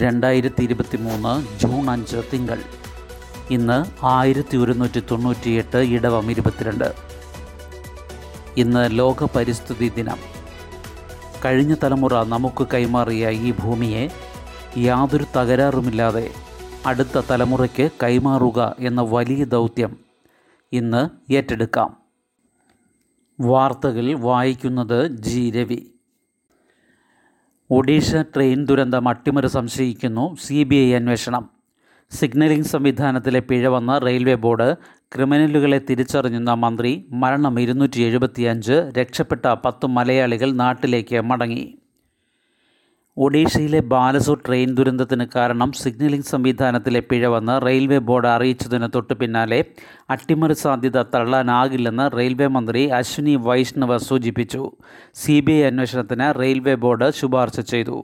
2023 June 5 തിങ്കൾ. ഇന്ന് 1198 ഇടവം 22. ഇന്ന് ലോക പരിസ്ഥിതി ദിനം. കഴിഞ്ഞ തലമുറ നമുക്ക് കൈമാറിയ ഈ ഭൂമിയെ യാതൊരു തകരാറുമില്ലാതെ അടുത്ത തലമുറയ്ക്ക് കൈമാറുക എന്ന വലിയ ദൗത്യം ഇന്ന് ഏറ്റെടുക്കാം. വാർത്തകൾ വായിക്കുന്നത് ജി രവി. ഒഡീഷ ട്രെയിൻ ദുരന്തം അട്ടിമറി സംശയിക്കുന്നു, CBI അന്വേഷണം. സിഗ്നലിംഗ് സംവിധാനത്തിലെ പിഴവെന്ന റെയിൽവേ ബോർഡ്. ക്രിമിനലുകളെ തിരിച്ചറിഞ്ഞെന്ന മന്ത്രി. മരണം 275. രക്ഷപ്പെട്ട 10 മലയാളികൾ നാട്ടിലേക്ക് മടങ്ങി. ഒഡീഷയിലെ ബാലസൂർ ട്രെയിൻ ദുരന്തത്തിന് കാരണം സിഗ്നലിംഗ് സംവിധാനത്തിലെ പിഴവെന്ന് റെയിൽവേ ബോർഡ് അറിയിച്ചതിന് തൊട്ടു പിന്നാലെ അട്ടിമറി സാധ്യത തള്ളാനാകില്ലെന്ന് റെയിൽവേ മന്ത്രി അശ്വിനി വൈഷ്ണവ് സൂചിപ്പിച്ചു. CBI അന്വേഷണത്തിന് റെയിൽവേ ബോർഡ് ശുപാർശ ചെയ്തു.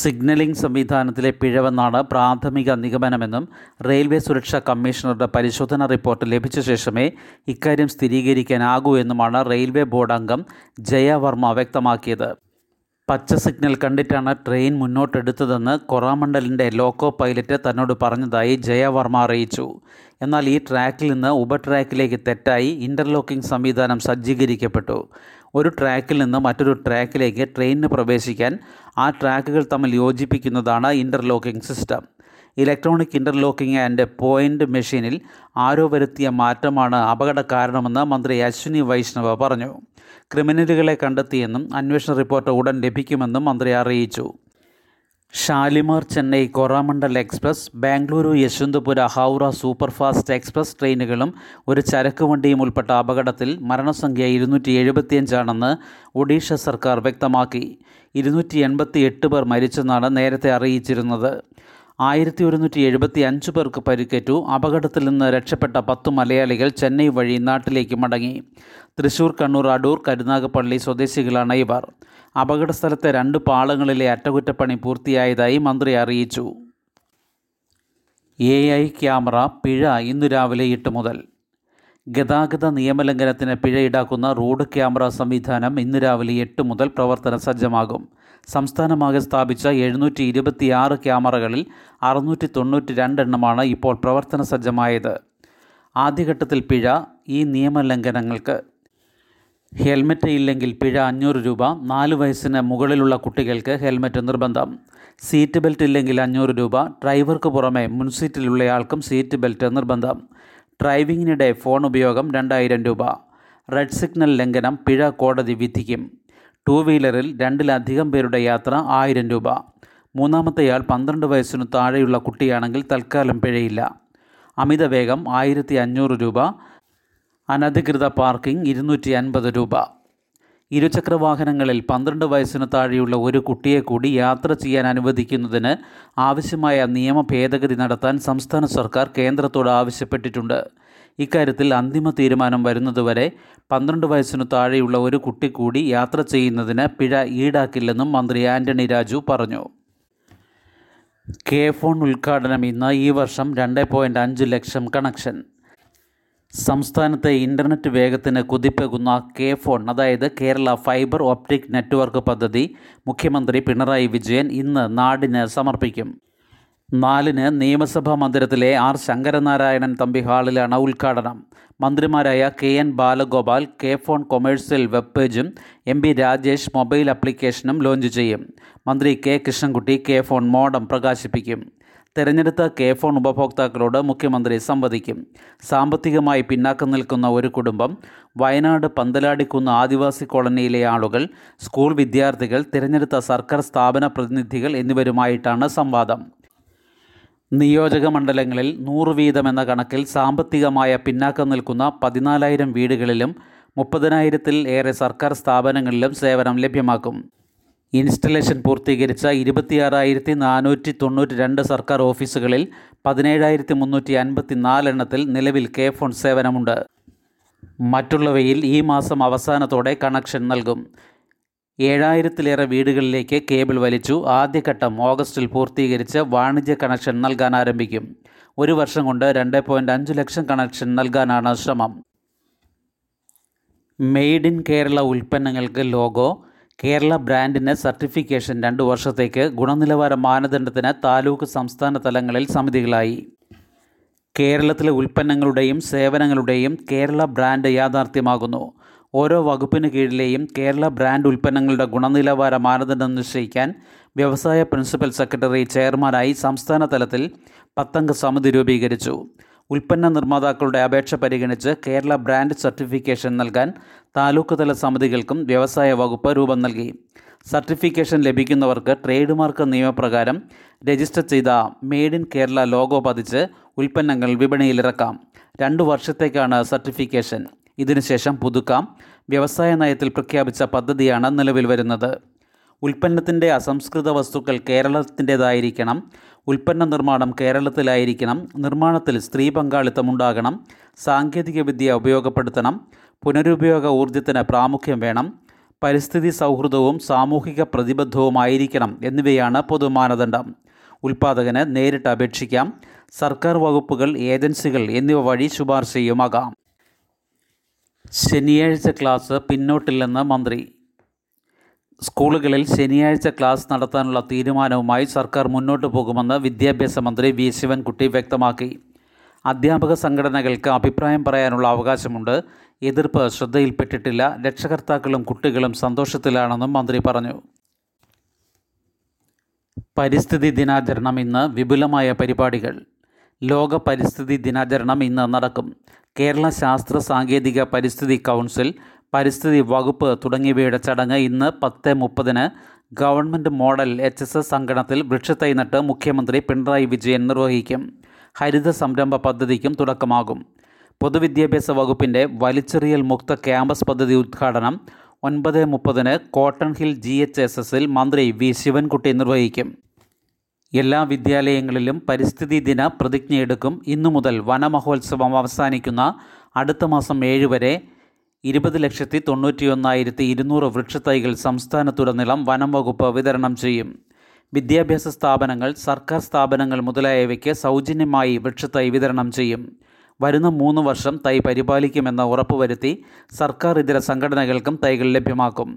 സിഗ്നലിംഗ് സംവിധാനത്തിലെ പിഴവെന്നാണ് പ്രാഥമിക നിഗമനമെന്നും റെയിൽവേ സുരക്ഷാ കമ്മീഷണറുടെ പരിശോധനാ റിപ്പോർട്ട് ലഭിച്ച ശേഷമേ ഇക്കാര്യം സ്ഥിരീകരിക്കാനാകൂ എന്നുമാണ് റെയിൽവേ ബോർഡ് അംഗം ജയ വർമ്മ വ്യക്തമാക്കിയത്. പച്ച സിഗ്നൽ കണ്ടിട്ടാണ് ട്രെയിൻ മുന്നോട്ടെടുത്തതെന്ന് കൊറാമണ്ഡലിൻ്റെ ലോക്കോ പൈലറ്റ് തന്നോട് പറഞ്ഞതായി ജയ വർമ്മ അറിയിച്ചു. എന്നാൽ ഈ ട്രാക്കിൽ നിന്ന് ഉപട്രാക്കിലേക്ക് തെറ്റായി ഇൻ്റർലോക്കിംഗ് സംവിധാനം സജ്ജീകരിക്കപ്പെട്ടു. ഒരു ട്രാക്കിൽ നിന്ന് മറ്റൊരു ട്രാക്കിലേക്ക് ട്രെയിനിന് പ്രവേശിക്കാൻ ആ ട്രാക്കുകൾ തമ്മിൽ യോജിപ്പിക്കുന്നതാണ് interlocking system. Electronic interlocking and point മെഷീനിൽ ആരോ വരുത്തിയ മാറ്റമാണ് അപകട കാരണമെന്ന് മന്ത്രി അശ്വിനി വൈഷ്ണവ് പറഞ്ഞു. ക്രിമിനലുകളെ കണ്ടെത്തിയെന്നും അന്വേഷണ റിപ്പോർട്ട് ഉടൻ ലഭിക്കുമെന്നും മന്ത്രി അറിയിച്ചു. Shalimar Chennai Coromandel express, Bengaluru Yesvantpur Howrah superfast express ട്രെയിനുകളും ഒരു ചരക്കുവണ്ടിയും ഉൾപ്പെട്ട അപകടത്തിൽ മരണസംഖ്യ 275 ഒഡീഷ സർക്കാർ വ്യക്തമാക്കി. 288 പേർ മരിച്ചെന്നാണ് നേരത്തെ അറിയിച്ചിരുന്നത്. 1175 പേർക്ക് പരിക്കേറ്റു. അപകടത്തിൽ നിന്ന് രക്ഷപ്പെട്ട 10 മലയാളികൾ ചെന്നൈ വഴി നാട്ടിലേക്ക് മടങ്ങി. തൃശൂർ, കണ്ണൂർ, അടൂർ, കരുനാഗപ്പള്ളി സ്വദേശികളാണ് ഇവർ. അപകട സ്ഥലത്തെ 2 പാളങ്ങളിലെ അറ്റകുറ്റപ്പണി പൂർത്തിയായതായി മന്ത്രി അറിയിച്ചു. AI ക്യാമറ പിഴ ഇന്നു രാവിലെ 8 മുതൽ. ഗതാഗത നിയമലംഘനത്തിന് പിഴ ഈടാക്കുന്ന റോഡ് ക്യാമറ സംവിധാനം ഇന്ന് രാവിലെ 8 മുതൽ പ്രവർത്തന സജ്ജമാകും. സംസ്ഥാനമാകെ സ്ഥാപിച്ച 726 ക്യാമറകളിൽ 692 എണ്ണമാണ് ഇപ്പോൾ പ്രവർത്തന സജ്ജമായത്. ആദ്യഘട്ടത്തിൽ പിഴ ഈ നിയമലംഘനങ്ങൾക്ക്: ഹെൽമറ്റ് ഇല്ലെങ്കിൽ പിഴ 500 രൂപ. 4 വയസ്സിന് മുകളിലുള്ള കുട്ടികൾക്ക് ഹെൽമറ്റ് നിർബന്ധം. സീറ്റ് ബെൽറ്റ് ഇല്ലെങ്കിൽ 500 രൂപ. ഡ്രൈവർക്ക് പുറമെ മുൻസീറ്റിലുള്ളയാൾക്കും സീറ്റ് ബെൽറ്റ് നിർബന്ധം. ഡ്രൈവിങ്ങിനിടെ ഫോൺ ഉപയോഗം 2000 രൂപ. റെഡ് സിഗ്നൽ ലംഘനം പിഴ കോടതി വിധിക്കും. 2 വീലറിൽ 2-ൽ അധികം പേരുടെ യാത്ര 1000 രൂപ. മൂന്നാമത്തെയാൾ 12 വയസ്സിനു താഴെയുള്ള കുട്ടിയാണെങ്കിൽ തൽക്കാലം പിഴയില്ല. അമിതവേഗം 1500 രൂപ. അനധികൃത പാർക്കിംഗ് 250 രൂപ. ഇരുചക്രവാഹനങ്ങളിൽ 12 വയസ്സിനു താഴെയുള്ള ഒരു കുട്ടിയെ കൂടി യാത്ര ചെയ്യാൻ അനുവദിക്കുന്നതിന് ആവശ്യമായ നിയമ ഭേദഗതി നടത്താൻ സംസ്ഥാന സർക്കാർ കേന്ദ്രത്തോട് ആവശ്യപ്പെട്ടിട്ടുണ്ട്. ഇക്കാര്യത്തിൽ അന്തിമ തീരുമാനം വരുന്നതുവരെ 12 വയസ്സിനു താഴെയുള്ള ഒരു കുട്ടി കൂടി യാത്ര ചെയ്യുന്നതിന് പിഴ ഈടാക്കില്ലെന്നും മന്ത്രി ആന്റണി രാജു പറഞ്ഞു. K-ഫോൺ ഉദ്ഘാടനം ഇന്ന്. ഈ വർഷം 2.5 ലക്ഷം കണക്ഷൻ. സംസ്ഥാനത്തെ ഇൻ്റർനെറ്റ് വേഗത്തിന് കുതിപ്പകുന്ന K-ഫോൺ, അതായത് കേരള ഫൈബർ ഓപ്റ്റിക് നെറ്റ്വർക്ക് പദ്ധതി മുഖ്യമന്ത്രി പിണറായി വിജയൻ ഇന്ന് നാടിന് സമർപ്പിക്കും. 4-ന് നിയമസഭാ മന്ദിരത്തിലെ R ശങ്കരനാരായണൻ തമ്പി ഹാളിലാണ് ഉദ്ഘാടനം. മന്ത്രിമാരായ KN Balagopal K-FON commercial web പേജും MB രാജേഷ് മൊബൈൽ ആപ്ലിക്കേഷനും ലോഞ്ച് ചെയ്യും. മന്ത്രി കെ. കൃഷ്ണൻകുട്ടി K-ഫോൺ മോഡം പ്രകാശിപ്പിക്കും. തെരഞ്ഞെടുത്ത K-ഫോൺ ഉപഭോക്താക്കളോട് മുഖ്യമന്ത്രി സംവദിക്കും. സാമ്പത്തികമായി പിന്നാക്കം നിൽക്കുന്ന ഒരു കുടുംബം, വയനാട് പന്തലാടിക്കുന്ന് ആദിവാസി കോളനിയിലെ ആളുകൾ, സ്കൂൾ വിദ്യാർത്ഥികൾ, തിരഞ്ഞെടുത്ത സർക്കാർ സ്ഥാപന പ്രതിനിധികൾ എന്നിവരുമായിട്ടാണ് സംവാദം. നിയോജക മണ്ഡലങ്ങളിൽ 100 വീതം എന്ന കണക്കിൽ സാമ്പത്തികമായ പിന്നാക്കം നിൽക്കുന്ന 14,000 വീടുകളിലും 30,000-ൽ ഏറെ സർക്കാർ സ്ഥാപനങ്ങളിലും സേവനം ലഭ്യമാക്കും. ഇൻസ്റ്റലേഷൻ പൂർത്തീകരിച്ച 26,492 സർക്കാർ ഓഫീസുകളിൽ 17,354 എണ്ണത്തിൽ നിലവിൽ K-ഫോൺ സേവനമുണ്ട്. മറ്റുള്ളവയിൽ ഈ മാസം അവസാനത്തോടെ കണക്ഷൻ നൽകും. 7,000-ലേറെ വീടുകളിലേക്ക് കേബിൾ വലിച്ചു. ആദ്യഘട്ടം ഓഗസ്റ്റിൽ പൂർത്തീകരിച്ച് വാണിജ്യ കണക്ഷൻ നൽകാൻ ആരംഭിക്കും. ഒരു വർഷം കൊണ്ട് 2.5 ലക്ഷം കണക്ഷൻ നൽകാനാണ് ശ്രമം. മെയ്ഡ് ഇൻ കേരള ഉൽപ്പന്നങ്ങൾക്ക് ലോഗോ. കേരള ബ്രാൻഡിന് സർട്ടിഫിക്കേഷൻ 2 വർഷത്തേക്ക് ഗുണനിലവാര മാനദണ്ഡത്തിന് താലൂക്ക് സംസ്ഥാന തലങ്ങളിൽ സമിതികളായി. കേരളത്തിലെ ഉൽപ്പന്നങ്ങളുടെയും സേവനങ്ങളുടെയും കേരള ബ്രാൻഡ് യാഥാർത്ഥ്യമാകുന്നു. ഓരോ വകുപ്പിന് കീഴിലെയും കേരള ബ്രാൻഡ് ഉൽപ്പന്നങ്ങളുടെ ഗുണനിലവാര മാനദണ്ഡം നിശ്ചയിക്കാൻ വ്യവസായ പ്രിൻസിപ്പൽ സെക്രട്ടറി ചെയർമാനായി സംസ്ഥാന തലത്തിൽ 10 അംഗ സമിതി രൂപീകരിച്ചു. ഉൽപ്പന്ന നിർമ്മാതാക്കളുടെ അപേക്ഷ പരിഗണിച്ച് കേരള ബ്രാൻഡ് സർട്ടിഫിക്കേഷൻ നൽകാൻ താലൂക്ക് തല സമിതികൾക്കും വ്യവസായ വകുപ്പ് രൂപം നൽകി. സർട്ടിഫിക്കേഷൻ ലഭിക്കുന്നവർക്ക് ട്രേഡ് മാർക്ക് നിയമപ്രകാരം രജിസ്റ്റർ ചെയ്ത മെയ്ഡ് ഇൻ കേരള ലോഗോ പതിച്ച് ഉൽപ്പന്നങ്ങൾ വിപണിയിലിറക്കാം. 2 വർഷത്തേക്കാണ് സർട്ടിഫിക്കേഷൻ. ഇതിനുശേഷം പുതുക്കാം. വ്യവസായ നയത്തിൽ പ്രഖ്യാപിച്ച പദ്ധതിയാണ് നിലവിൽ വരുന്നത്. ഉൽപ്പന്നത്തിൻ്റെ അസംസ്കൃത വസ്തുക്കൾ കേരളത്തിൻ്റേതായിരിക്കണം. ഉൽപ്പന്ന നിർമ്മാണം കേരളത്തിലായിരിക്കണം. നിർമ്മാണത്തിൽ സ്ത്രീ പങ്കാളിത്തം ഉണ്ടാകണം. സാങ്കേതികവിദ്യ ഉപയോഗപ്പെടുത്തണം. പുനരുപയോഗ ഊർജ്ജത്തിന് പ്രാമുഖ്യം വേണം. പരിസ്ഥിതി സൗഹൃദവും സാമൂഹിക പ്രതിബദ്ധവുമായിരിക്കണം എന്നിവയാണ് പൊതുമാനദണ്ഡം. ഉൽപ്പാദകന് നേരിട്ട് അപേക്ഷിക്കാം. സർക്കാർ വകുപ്പുകൾ, ഏജൻസികൾ എന്നിവ വഴി ശുപാർശയുമാകാം. ശനിയാഴ്ച ക്ലാസ് പിന്നോട്ടില്ലെന്ന് മന്ത്രി. സ്കൂളുകളിൽ ശനിയാഴ്ച ക്ലാസ് നടത്താനുള്ള തീരുമാനവുമായി സർക്കാർ മുന്നോട്ടു പോകുമെന്ന് വിദ്യാഭ്യാസ മന്ത്രി വി ശിവൻകുട്ടി വ്യക്തമാക്കി. അധ്യാപക സംഘടനകൾക്ക് അഭിപ്രായം പറയാനുള്ള അവകാശമുണ്ട്. എതിർപ്പ് ശ്രദ്ധയിൽപ്പെട്ടിട്ടില്ല. രക്ഷകർത്താക്കളും കുട്ടികളും സന്തോഷത്തിലാണെന്നും മന്ത്രി പറഞ്ഞു. പരിസ്ഥിതി ദിനാചരണം ഇന്ന്. വിപുലമായ പരിപാടികൾ. ലോക പരിസ്ഥിതി ദിനാചരണം ഇന്ന് നടക്കും. കേരള ശാസ്ത്ര സാങ്കേതിക പരിസ്ഥിതി കൗൺസിൽ, പരിസ്ഥിതി വകുപ്പ് തുടങ്ങിയവയുടെ ചടങ്ങ് ഇന്ന് 10:30-ന് ഗവൺമെൻറ് മോഡൽ HSS അങ്കണത്തിൽ വൃക്ഷത്തൈ നട്ട് മുഖ്യമന്ത്രി പിണറായി വിജയൻ നിർവഹിക്കും. ഹരിത സംരംഭ പദ്ധതിക്കും തുടക്കമാകും. പൊതുവിദ്യാഭ്യാസ വകുപ്പിൻ്റെ വലിച്ചെറിയൽ മുക്ത ക്യാമ്പസ് പദ്ധതി ഉദ്ഘാടനം 9:30-ന് കോട്ടൺ ഹിൽ GHSSൽ മന്ത്രി വി ശിവൻകുട്ടി നിർവഹിക്കും. എല്ലാ വിദ്യാലയങ്ങളിലും പരിസ്ഥിതി ദിന പ്രതിജ്ഞയെടുക്കും. ഇന്നു മുതൽ വനമഹോത്സവം അവസാനിക്കുന്ന അടുത്ത മാസം 7 വരെ 20,91,200 വൃക്ഷത്തൈകൾ സംസ്ഥാനത്തുടനീളം വനം വകുപ്പ് വിതരണം ചെയ്യും. വിദ്യാഭ്യാസ സ്ഥാപനങ്ങൾ, സർക്കാർ സ്ഥാപനങ്ങൾ മുതലായവയ്ക്ക് സൗജന്യമായി വൃക്ഷത്തൈ വിതരണം ചെയ്യും. വരുന്ന 3 വർഷം തൈ പരിപാലിക്കുമെന്ന് ഉറപ്പുവരുത്തി സർക്കാർ ഇതര സംഘടനകൾക്കും തൈകൾ ലഭ്യമാക്കും.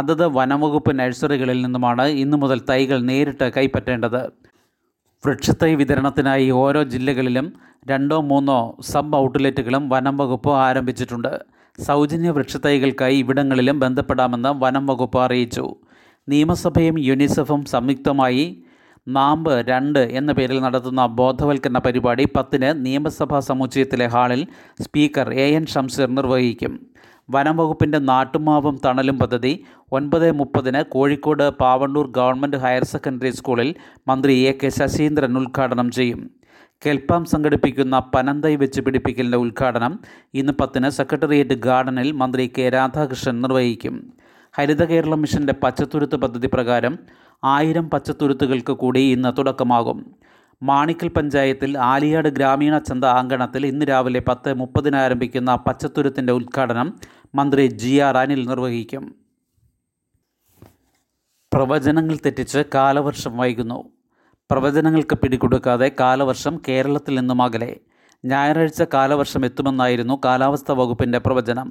അതത് വനംവകുപ്പ് നഴ്സറികളിൽ നിന്നുമാണ് ഇന്നു മുതൽ തൈകൾ നേരിട്ട് കൈപ്പറ്റേണ്ടത്. വൃക്ഷത്തൈ വിതരണത്തിനായി ഓരോ ജില്ലകളിലും 2-3 സബ് ഔട്ട്ലെറ്റുകളും വനം വകുപ്പ് ആരംഭിച്ചിട്ടുണ്ട്. സൗജന്യ വൃക്ഷത്തൈകൾക്കായി ഇവിടങ്ങളിലും ബന്ധപ്പെടാമെന്ന് വനം വകുപ്പ് അറിയിച്ചു. നിയമസഭയും യുനിസെഫും സംയുക്തമായി നാമ്പ് 2 എന്ന പേരിൽ നടത്തുന്ന ബോധവൽക്കരണ പരിപാടി 10-ന് നിയമസഭാ സമുച്ചയത്തിലെ ഹാളിൽ സ്പീക്കർ A N Shamsir നിർവഹിക്കും. വനം വകുപ്പിൻ്റെ നാട്ടുമാവും തണലും പദ്ധതി 9:30-ന് Kozhikode Pavannur government higher secondary സ്കൂളിൽ മന്ത്രി A K Shashindran ഉദ്ഘാടനം ചെയ്യും. കെൽപ്പാം സംഘടിപ്പിക്കുന്ന പനന്തൈ വെച്ച് പിടിപ്പിക്കലിൻ്റെ ഉദ്ഘാടനം ഇന്ന് 10-ന് സെക്രട്ടേറിയറ്റ് ഗാർഡനിൽ മന്ത്രി K Radhakrishnan നിർവഹിക്കും. ഹരിത കേരളം മിഷൻ്റെ പച്ചത്തുരുത്ത് പദ്ധതി പ്രകാരം 1000 പച്ചത്തുരുത്തുകൾക്ക് കൂടി ഇന്ന് തുടക്കമാകും. മാണിക്കൽ പഞ്ചായത്തിൽ ആലിയാട് ഗ്രാമീണ ചന്ത അങ്കണത്തിൽ ഇന്ന് രാവിലെ 10:30-ന് ആരംഭിക്കുന്ന പച്ചത്തുരുത്തിൻ്റെ ഉദ്ഘാടനം മന്ത്രി G R Anil നിർവഹിക്കും. പ്രവചനങ്ങൾ തെറ്റിച്ച് കാലവർഷം വൈകുന്നു. പ്രവചനങ്ങൾക്ക് പിടികൊടുക്കാതെ കാലവർഷം കേരളത്തിൽ നിന്നും അകലെ. ഞായറാഴ്ച കാലവർഷം എത്തുമെന്നായിരുന്നു കാലാവസ്ഥാ വകുപ്പിൻ്റെ പ്രവചനം.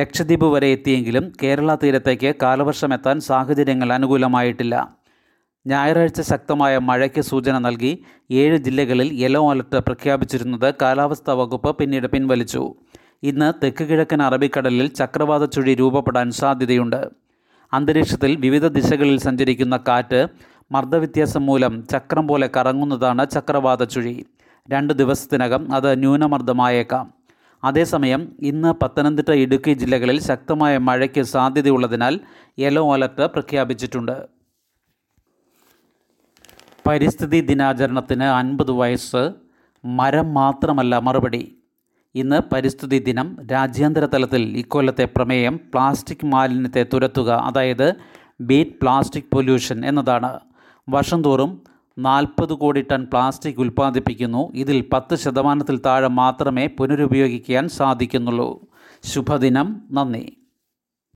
ലക്ഷദ്വീപ് വരെ എത്തിയെങ്കിലും കേരള തീരത്തേക്ക് കാലവർഷം എത്താൻ സാഹചര്യങ്ങൾ അനുകൂലമായിട്ടില്ല. ഞായറാഴ്ച ശക്തമായ മഴയ്ക്ക് സൂചന നൽകി 7 ജില്ലകളിൽ യെല്ലോ അലർട്ട് പ്രഖ്യാപിച്ചിരുന്നത് കാലാവസ്ഥാ വകുപ്പ് പിന്നീട് പിൻവലിച്ചു. ഇന്ന് തെക്ക് കിഴക്കൻ അറബിക്കടലിൽ ചക്രവാത ചുഴി രൂപപ്പെടാൻ സാധ്യതയുണ്ട്. അന്തരീക്ഷത്തിൽ വിവിധ ദിശകളിൽ സഞ്ചരിക്കുന്ന കാറ്റ് മർദ്ദവ്യത്യാസം മൂലം ചക്രം പോലെ കറങ്ങുന്നതാണ് ചക്രവാത ചുഴി. 2 ദിവസത്തിനകം അത് ന്യൂനമർദ്ദമായേക്കാം. അതേസമയം ഇന്ന് പത്തനംതിട്ട, ഇടുക്കി ജില്ലകളിൽ ശക്തമായ മഴയ്ക്ക് സാധ്യതയുള്ളതിനാൽ യെല്ലോ അലർട്ട് പ്രഖ്യാപിച്ചിട്ടുണ്ട്. പരിസ്ഥിതി ദിനാചരണത്തിന് 50 വയസ്സ്. മരം മാത്രമല്ല മറുപടി. ഇന്ന് പരിസ്ഥിതി ദിനം. രാജ്യാന്തര തലത്തിൽ ഇക്കൊല്ലത്തെ പ്രമേയം പ്ലാസ്റ്റിക് മാലിന്യത്തെ തുരത്തുക, അതായത് ബീറ്റ് പ്ലാസ്റ്റിക് പൊല്യൂഷൻ എന്നതാണ്. വർഷം തോറും 40 കോടി ടൺ പ്ലാസ്റ്റിക് ഉൽപ്പാദിപ്പിക്കുന്നു. ഇതിൽ 10% താഴെ മാത്രമേ പുനരുപയോഗിക്കാൻ സാധിക്കുന്നുള്ളൂ. ശുഭദിനം. നന്ദി.